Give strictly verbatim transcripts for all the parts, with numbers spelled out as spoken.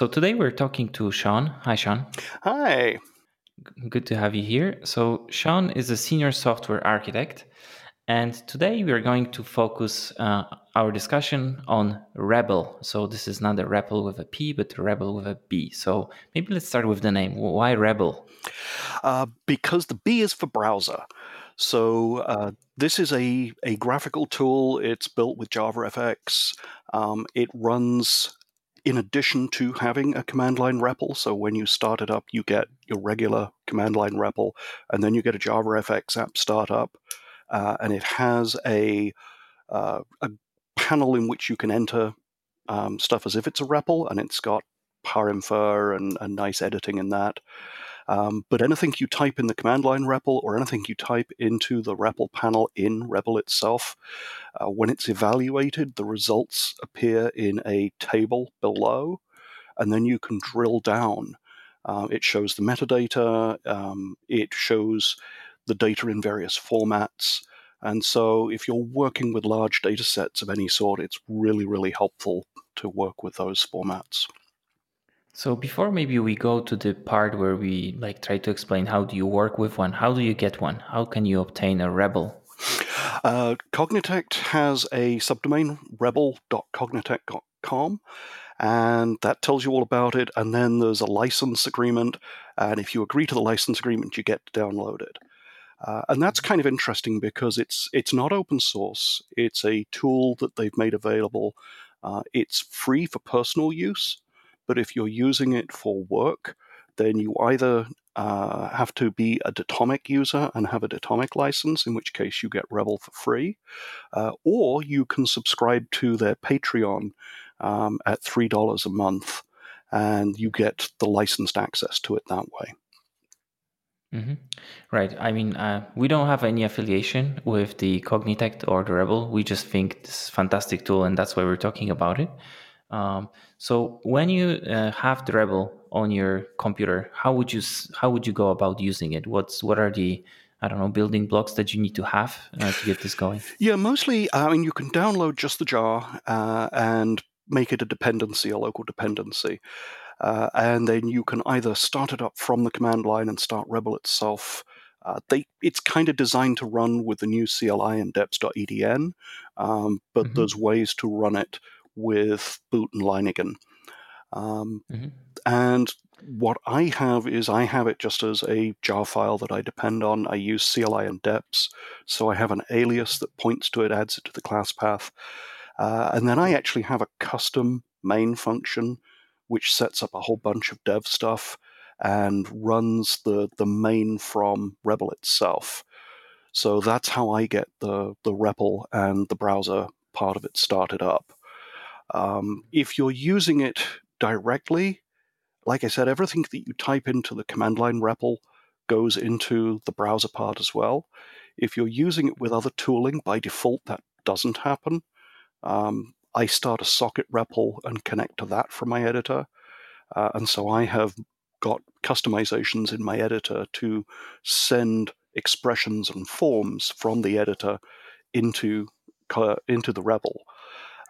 So today we're talking to Sean. Hi, Sean. Hi. Good to have you here. So Sean is a senior software architect, and today we are going to focus uh, our discussion on R E B L. So this is not a R E B L with a P, but a R E B L with a B. So maybe let's start with the name. Why R E B L? Uh, because the B is for browser. So uh, this is a, a graphical tool. It's built with JavaFX. Um, it runs in addition to having a command line R E B L. So when you start it up, you get your regular command line R E B L, and then you get a JavaFX app startup, uh, and it has a, uh, a panel in which you can enter um, stuff as if it's a R E B L, and it's got Parinfer and, and nice editing in that. Um, but anything you type in the command line R E B L or anything you type into the R E B L panel in R E B L itself, uh, when it's evaluated, the results appear in a table below, and then you can drill down. Uh, it shows the metadata. Um, it shows the data in various formats. And so if you're working with large data sets of any sort, it's really, really helpful to work with those formats. So before maybe we go to the part where we like try to explain how do you work with one, how do you get one, how can you obtain a R E B L? Uh, Cognitect has a subdomain, rebel dot cognitect dot com, and that tells you all about it. And then there's a license agreement, and if you agree to the license agreement, you get to download it. Uh, and that's kind of interesting because it's it's not open source. It's a tool that they've made available. Uh, it's free for personal use. But if you're using it for work, then you either uh, have to be a Datomic user and have a Datomic license, in which case you get R E B L for free, uh, or you can subscribe to their Patreon um, at three dollars a month, and you get the licensed access to it that way. Mm-hmm. Right. I mean, uh, we don't have any affiliation with the Cognitect or the R E B L. We just think this is a fantastic tool, and that's why we're talking about it. Um, so when you uh, have the R E B L on your computer, how would you how would you go about using it? What's what are the I don't know building blocks that you need to have uh, to get this going? Yeah, mostly. I mean, you can download just the jar uh, and make it a dependency, a local dependency, uh, and then you can either start it up from the command line and start R E B L itself. Uh, they, it's kind of designed to run with the new C L I and deps dot e d n, um, but mm-hmm. there's ways to run it with boot and Leiningen. Um, mm-hmm. And what I have is I have it just as a jar file that I depend on. I use C L I and deps, so I have an alias that points to it, adds it to the class path. Uh, and then I actually have a custom main function which sets up a whole bunch of dev stuff and runs the, the main from R E B L itself. So that's how I get the, the R E B L and the browser part of it started up. Um, if you're using it directly, like I said, everything that you type into the command line R E B L goes into the browser part as well. If you're using it with other tooling, by default, that doesn't happen. Um, I start a socket R E B L and connect to that from my editor. Uh, and so I have got customizations in my editor to send expressions and forms from the editor into, into the R E B L.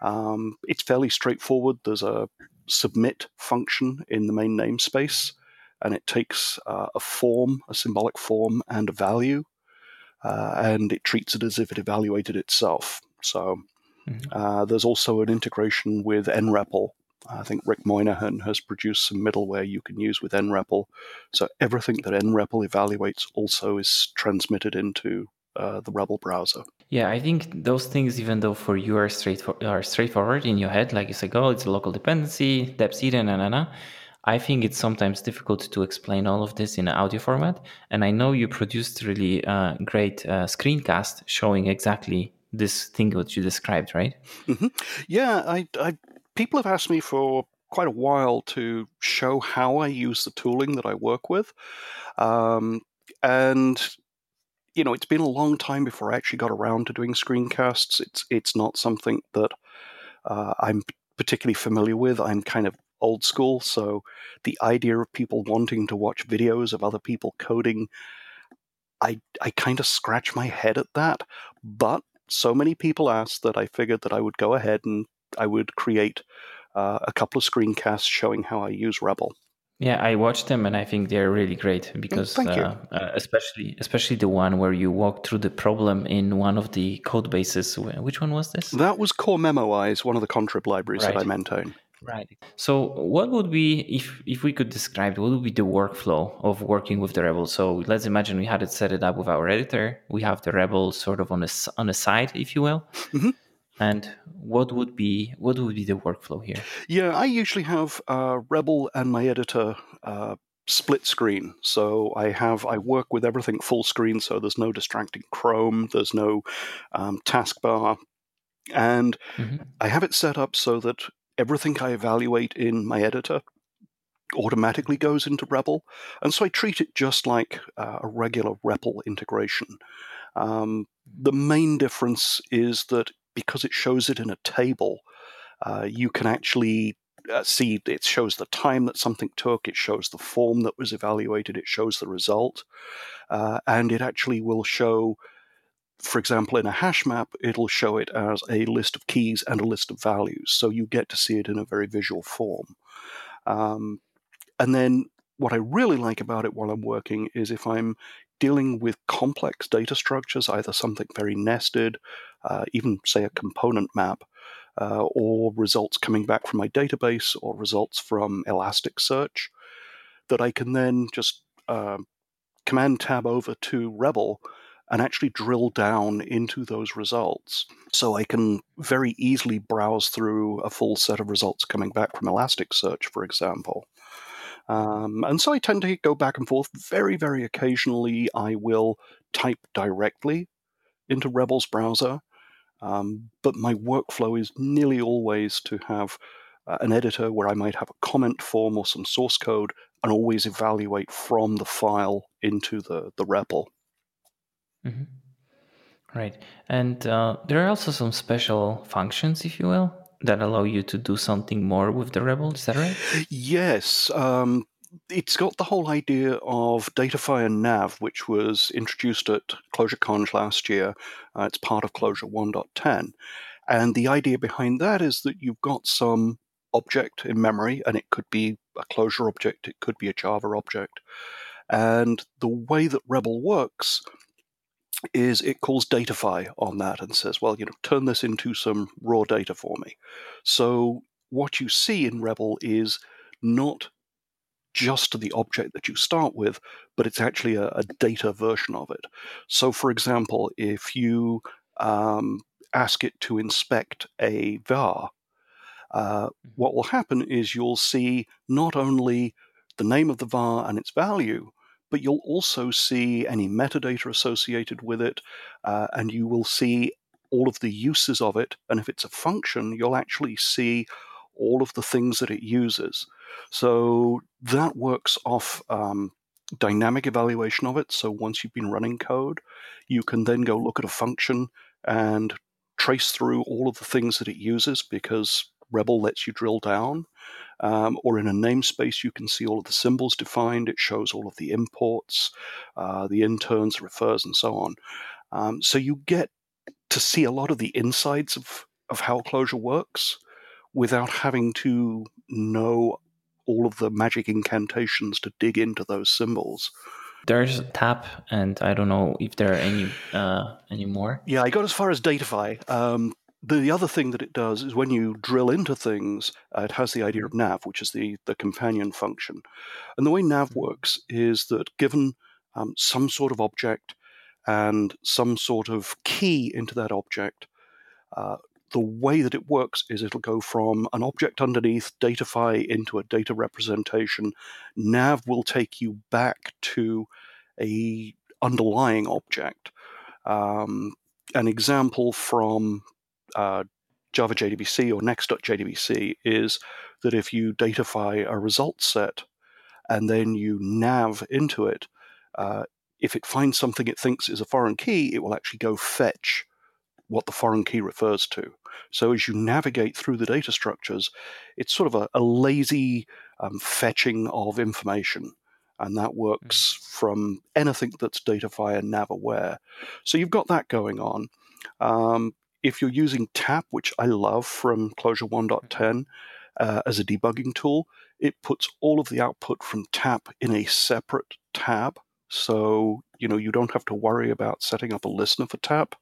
Um, it's fairly straightforward. There's a submit function in the main namespace, and it takes uh, a form, a symbolic form, and a value, uh, and it treats it as if it evaluated itself. So mm-hmm. uh, there's also an integration with nREPL. I think Rick Moynihan has produced some middleware you can use with nREPL. So everything that nREPL evaluates also is transmitted into Uh, the R E B L browser. Yeah, I think those things, even though for you are, straightfor- are straightforward in your head, like you say, oh, it's a local dependency, deps dot e d n, na na na. I think it's sometimes difficult to explain all of this in an audio format. And I know you produced really uh, great uh, screencast showing exactly this thing that you described, right? Mm-hmm. Yeah, I, I people have asked me for quite a while to show how I use the tooling that I work with. Um, and You know, it's been a long time before I actually got around to doing screencasts. It's it's not something that uh, I'm particularly familiar with. I'm kind of old school, so the idea of people wanting to watch videos of other people coding, I I kind of scratch my head at that. But so many people asked that I figured that I would go ahead and I would create uh, a couple of screencasts showing how I use REBL. Yeah, I watched them and I think they're really great because uh, uh, especially especially the one where you walk through the problem in one of the code bases. Which one was this? That was core.memoize, one of the contrib libraries right. that I maintain. Right. So what would be, if, if we could describe, what would be the workflow of working with the REBL? So let's imagine we had it set it up with our editor. We have the REBL sort of on a, on a side, if you will. Mm-hmm. And what would be what would be the workflow here? Yeah, I usually have uh, REBL and my editor uh, split screen. So I have I work with everything full screen, so there's no distracting Chrome, there's no um, taskbar, and mm-hmm. I have it set up so that everything I evaluate in my editor automatically goes into REBL, and so I treat it just like uh, a regular REBL integration. Um, the main difference is that because it shows it in a table, uh, you can actually uh, see it shows the time that something took, it shows the form that was evaluated, it shows the result, uh, and it actually will show, for example, in a hash map, it'll show it as a list of keys and a list of values, so you get to see it in a very visual form. Um, and then what I really like about it while I'm working is if I'm dealing with complex data structures, either something very nested, uh, even, say, a component map, uh, or results coming back from my database or results from Elasticsearch, that I can then just uh, Command-Tab over to REBL and actually drill down into those results. So I can very easily browse through a full set of results coming back from Elasticsearch, for example. Um, and so I tend to go back and forth. Very, very occasionally, I will type directly into REBL's browser, um, but my workflow is nearly always to have uh, an editor where I might have a comment form or some source code and always evaluate from the file into the, the REBL. Mm-hmm. Right. And uh, there are also some special functions, if you will, that allow you to do something more with the REBL, is that right? Yes. Um, it's got the whole idea of Datafy and Nav, which was introduced at ClojureConf last year. Uh, it's part of Clojure one point ten. And the idea behind that is that you've got some object in memory, and it could be a Clojure object, it could be a Java object. And the way that REBL works is it calls Datafy on that and says, well, you know, turn this into some raw data for me. So what you see in REBL is not just the object that you start with, but it's actually a, a data version of it. So, for example, if you um, ask it to inspect a var, uh, what will happen is you'll see not only the name of the var and its value, but you'll also see any metadata associated with it, uh, and you will see all of the uses of it. And if it's a function, you'll actually see all of the things that it uses. So that works off um, dynamic evaluation of it. So once you've been running code, you can then go look at a function and trace through all of the things that it uses because REBL lets you drill down. Um, or in a namespace, you can see all of the symbols defined. It shows all of the imports, uh, the interns, refers, and so on. Um, so you get to see a lot of the insides of, of how Clojure works without having to know all of the magic incantations to dig into those symbols. There's a tab, and I don't know if there are any, uh, any more. Yeah, I got as far as Datafy. Um, The other thing that it does is when you drill into things, uh, it has the idea of nav, which is the, the companion function. And the way nav works is that given um, some sort of object and some sort of key into that object, uh, the way that it works is it'll go from an object underneath, Datafy, into a data representation. Nav will take you back to a underlying object. Um, an example from Uh, Java J D B C or Next.J D B C is that if you datafy a result set and then you nav into it, uh, if it finds something it thinks is a foreign key, it will actually go fetch what the foreign key refers to. So as you navigate through the data structures, it's sort of a, a lazy um, fetching of information. And that works mm-hmm. from anything that's datafy and nav aware. So you've got that going on. Um, If you're using tap, which I love from Clojure one point ten, uh, as a debugging tool, it puts all of the output from tap in a separate tab. So, you know, you don't have to worry about setting up a listener for tap.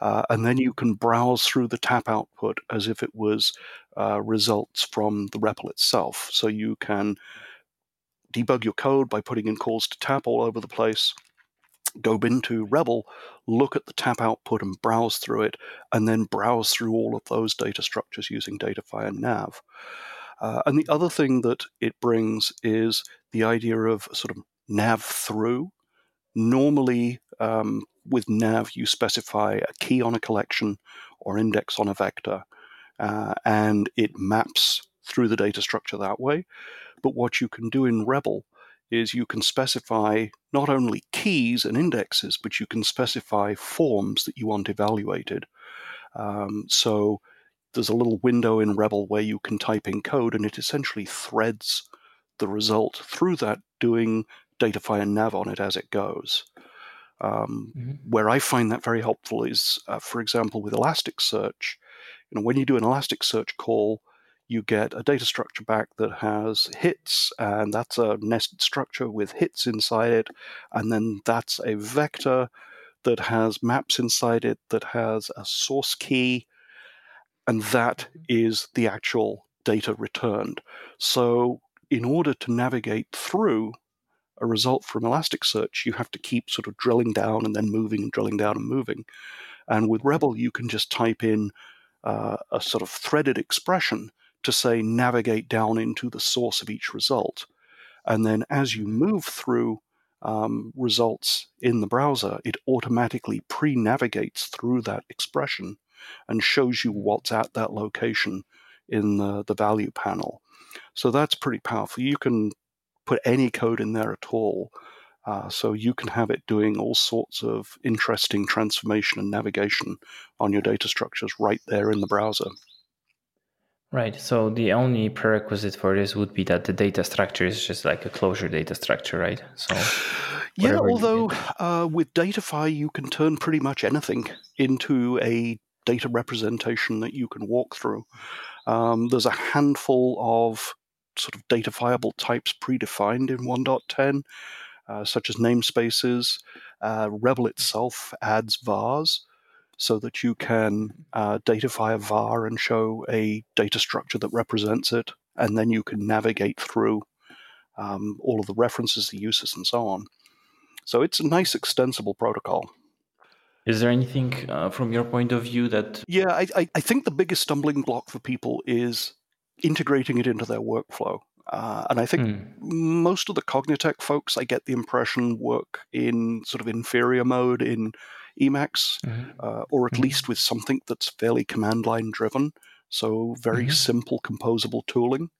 Uh, and then you can browse through the tap output as if it was uh, results from the R E P L itself. So you can debug your code by putting in calls to tap all over the place, go into R E B L, look at the tap output and browse through it, and then browse through all of those data structures using datafire nav. Uh, and the other thing that it brings is the idea of sort of nav through. Normally, um, with nav, you specify a key on a collection or index on a vector, uh, and it maps through the data structure that way. But what you can do in R E B L is you can specify not only keys and indexes, but you can specify forms that you want evaluated. Um, so there's a little window in R E B L where you can type in code, and it essentially threads the result through that, doing datafire nav on it as it goes. Um, mm-hmm. Where I find that very helpful is, uh, for example, with Elasticsearch. You know, when you do an Elasticsearch call, you get a data structure back that has hits, and that's a nested structure with hits inside it, and then that's a vector that has maps inside it that has a source key, and that is the actual data returned. So in order to navigate through a result from Elasticsearch, you have to keep sort of drilling down and then moving and drilling down and moving. And with R E B L, you can just type in uh, a sort of threaded expression to say navigate down into the source of each result. And then as you move through um, results in the browser, it automatically pre-navigates through that expression and shows you what's at that location in the, the value panel. So that's pretty powerful. You can put any code in there at all. Uh, so you can have it doing all sorts of interesting transformation and navigation on your data structures right there in the browser. Right. So the only prerequisite for this would be that the data structure is just like a closure data structure, right? So yeah, although uh, with datafire, you can turn pretty much anything into a data representation that you can walk through. Um, there's a handful of sort of datafiable types predefined in one point ten, uh, such as namespaces. Uh, R E B L itself adds vars, so that you can uh, datafy a var and show a data structure that represents it, and then you can navigate through um, all of the references, the uses, and so on. So it's a nice extensible protocol. Is there anything uh, from your point of view that... Yeah, I, I, I think the biggest stumbling block for people is integrating it into their workflow. Uh, and I think mm. most of the Cognitect folks, I get the impression, work in sort of inferior mode in Emacs, mm-hmm. uh, or at mm-hmm. least with something that's fairly command line driven. So very mm-hmm. simple, composable tooling.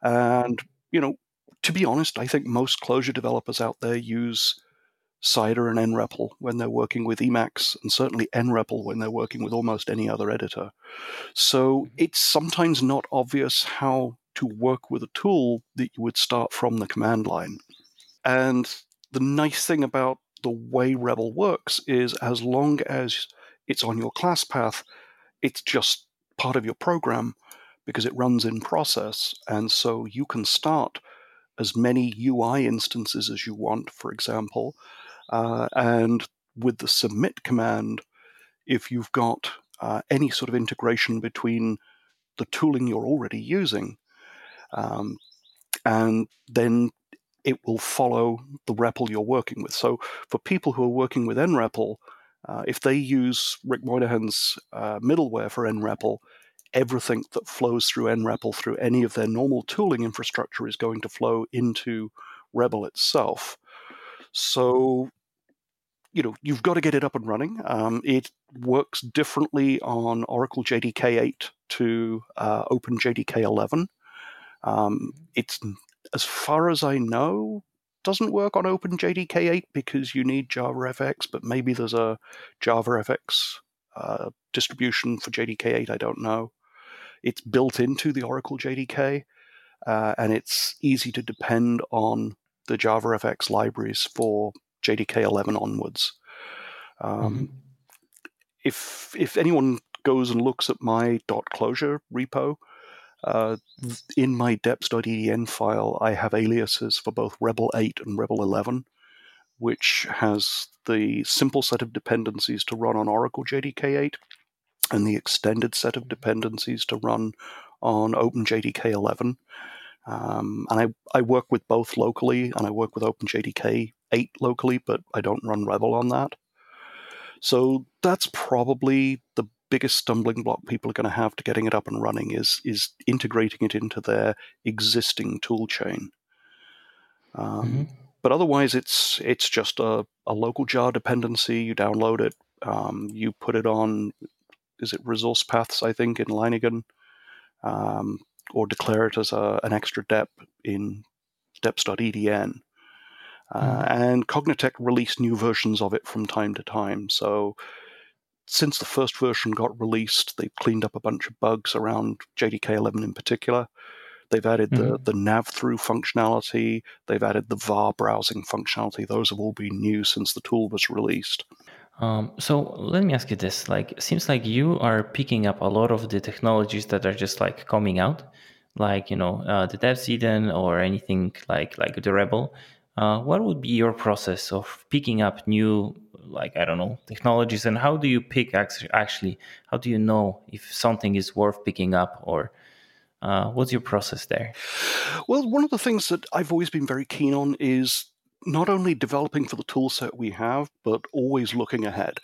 And, you know, to be honest, I think most closure developers out there use CIDER and nREPL when they're working with Emacs, and certainly nREPL when they're working with almost any other editor. So it's sometimes not obvious how to work with a tool that you would start from the command line. And the nice thing about the way R E B L works is as long as it's on your class path, it's just part of your program because it runs in process. And so you can start as many U I instances as you want, for example. Uh, and with the submit command, if you've got uh, any sort of integration between the tooling you're already using, Um, and then it will follow the R E P L you're working with. So for people who are working with nREPL, uh, if they use Rick Moynihan's uh, middleware for nREPL, everything that flows through nREPL through any of their normal tooling infrastructure is going to flow into R E B L itself. So, you know, you've got to get it up and running. Um, it works differently on Oracle J D K eight to uh, OpenJDK eleven. Um, it's, as far as I know, doesn't work on OpenJDK eight because you need JavaFX, but maybe there's a JavaFX uh, distribution for J D K eight, I don't know. It's built into the Oracle J D K, uh, and it's easy to depend on the JavaFX libraries for J D K eleven onwards. Um, mm-hmm. If if anyone goes and looks at my .closure repo, Uh, in my deps.edn file, I have aliases for both rebel eight and rebel eleven, which has the simple set of dependencies to run on Oracle J D K eight and the extended set of dependencies to run on Open J D K eleven. Um, and I, I work with both locally, and I work with Open J D K eight locally, but I don't run Rebel on that. So that's probably the biggest stumbling block people are going to have to getting it up and running is, is integrating it into their existing tool chain. Um, mm-hmm. But otherwise, it's it's just a, a local jar dependency. You download it. Um, you put it on, is it resource paths, I think, in Leiningen, um, or declare it as a, an extra dep in deps.edn. Uh, mm. And Cognitect released new versions of it from time to time. So since the first version got released, they've cleaned up a bunch of bugs around J D K eleven in particular. They've added mm-hmm. the, the nav-through functionality. They've added the var browsing functionality. Those have all been new since the tool was released. Um, so let me ask you this. Like, it seems like you are picking up a lot of the technologies that are just like coming out, like, you know, uh, the deps.edn or anything like like the Rebel. Uh, what would be your process of picking up new, like, I don't know, technologies? And how do you pick actually? How do you know if something is worth picking up, or... Uh, what's your process there? Well, one of the things that I've always been very keen on is not only developing for the tool set we have, but always looking ahead.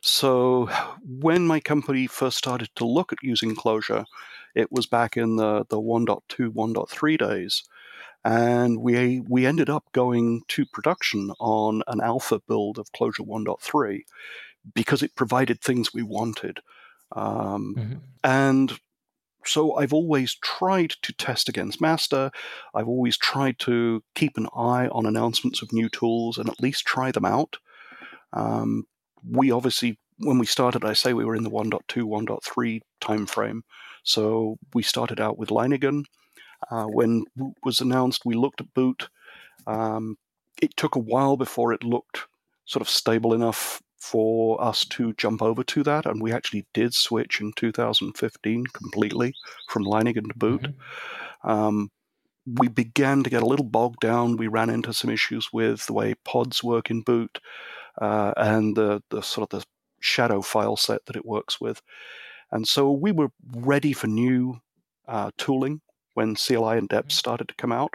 So when my company first started to look at using Clojure, it was back in the, the one point two, one point three days. And we we ended up going to production on an alpha build of Clojure one point three because it provided things we wanted. Um, mm-hmm. And... So I've always tried to test against master. I've always tried to keep an eye on announcements of new tools and at least try them out. Um, we obviously, when we started, I say we were in the one point two, one point three timeframe. So we started out with Leiningen. Uh, when Boot was announced, we looked at Boot. Um, it took a while before it looked sort of stable enough for us to jump over to that, and we actually did switch in two thousand fifteen completely from Leiningen to Boot. Mm-hmm. Um, we began to get a little bogged down. We ran into some issues with the way pods work in Boot uh, and the, the sort of the shadow file set that it works with. And so we were ready for new uh, tooling when C L I and deps started to come out.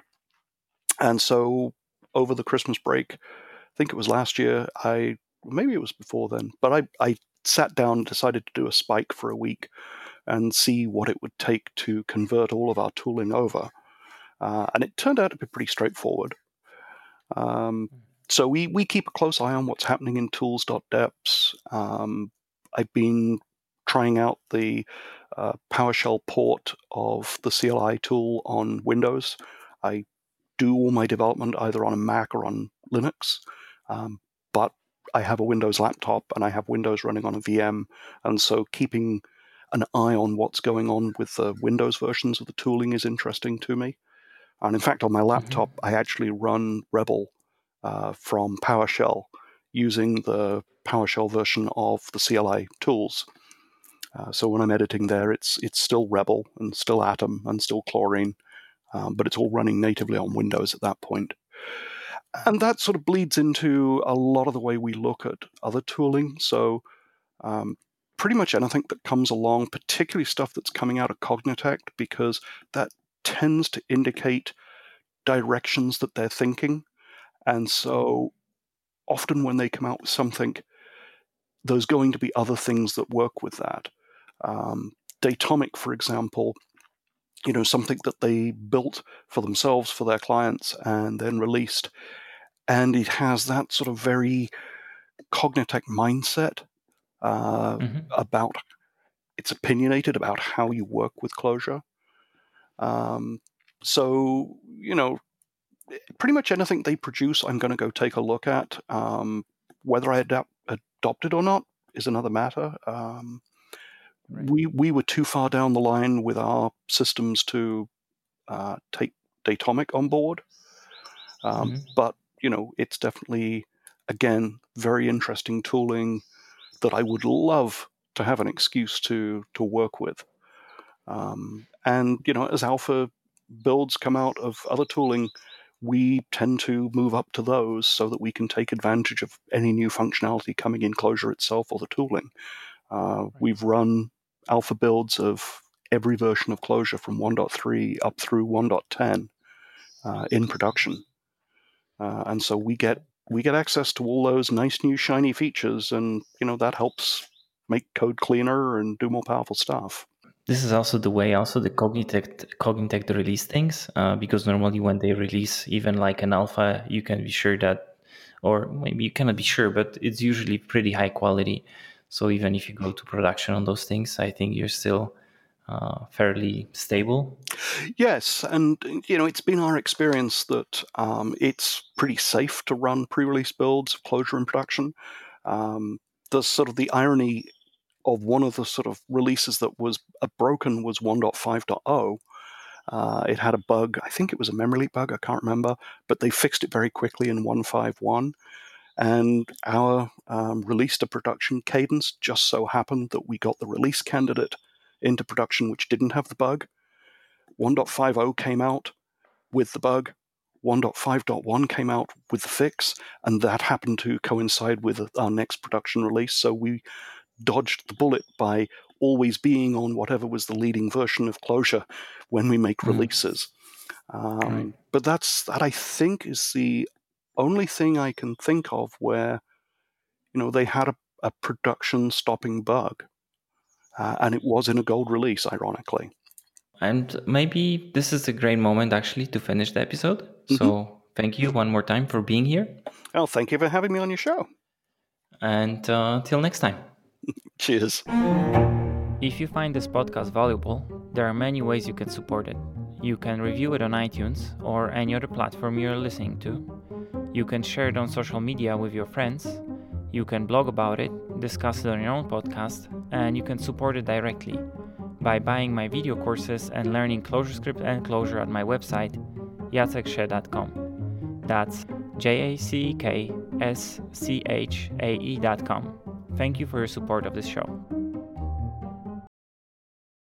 And so over the Christmas break, I think it was last year, I maybe it was before then, but I, I sat down and decided to do a spike for a week and see what it would take to convert all of our tooling over. Uh, and it turned out to be pretty straightforward. Um, so we, we keep a close eye on what's happening in tools.deps. Um, I've been trying out the uh, PowerShell port of the C L I tool on Windows. I do all my development either on a Mac or on Linux, um, but I have a Windows laptop and I have Windows running on a V M. And so keeping an eye on what's going on with the Windows versions of the tooling is interesting to me. And in fact, on my laptop, mm-hmm. I actually run Rebel uh, from PowerShell using the PowerShell version of the C L I tools. Uh, so when I'm editing there, it's it's still Rebel and still Atom and still Chlorine, um, but it's all running natively on Windows at that point. And that sort of bleeds into a lot of the way we look at other tooling. So um, pretty much anything that comes along, particularly stuff that's coming out of Cognitect, because that tends to indicate directions that they're thinking. And so often when they come out with something, there's going to be other things that work with that. Um, Datomic, for example, you know, something that they built for themselves, for their clients, and then released. And it has that sort of very Cognitect mindset uh, mm-hmm. about, it's opinionated about how you work with Clojure. Um, so, you know, pretty much anything they produce, I'm going to go take a look at. Um, whether I adapt, adopt it or not is another matter. Um, right. We we were too far down the line with our systems to uh, take Datomic on board. Um, mm-hmm. But you know, it's definitely, again, very interesting tooling that I would love to have an excuse to to work with. Um, And, you know, as alpha builds come out of other tooling, we tend to move up to those so that we can take advantage of any new functionality coming in Clojure itself or the tooling. Uh, right. We've run alpha builds of every version of Clojure from one point three up through one point ten uh, in production. Uh, and so we get we get access to all those nice new shiny features, and you know that helps make code cleaner and do more powerful stuff. This is also the way also the Cognitect Cognitect release things, uh, because normally when they release even like an alpha, you can be sure that, or maybe you cannot be sure, but it's usually pretty high quality. So even if you go to production on those things, I think you're still uh, fairly stable. Yes, and you know it's been our experience that um, it's pretty safe to run pre-release builds of Clojure in production. Um, there's sort of the irony of one of the sort of releases that was uh, broken was one point five point oh. Uh, it had a bug. I think it was a memory leak bug. I can't remember. But they fixed it very quickly in one point five point one. And our um, release to production cadence just so happened that we got the release candidate into production, which didn't have the bug. one point five point oh came out with the bug. one point five point one came out with the fix. And that happened to coincide with our next production release. So we dodged the bullet by always being on whatever was the leading version of Clojure when we make releases. Mm. Um, okay. But that's that I think is the only thing I can think of where, you know, they had a, a production stopping bug, uh, and it was in a gold release, ironically. And maybe this is a great moment actually to finish the episode. Mm-hmm. So thank you one more time for being here. Oh, thank you for having me on your show. And uh, till next time. Cheers. If you find this podcast valuable, there are many ways you can support it. You can review it on iTunes or any other platform you're listening to. You can share it on social media with your friends. You can blog about it, discuss it on your own podcast, and you can support it directly by buying my video courses and learning Clojure script and Clojure at my website, jacekschae dot com. That's J A C E K S C H A E dot com. Thank you for your support of this show.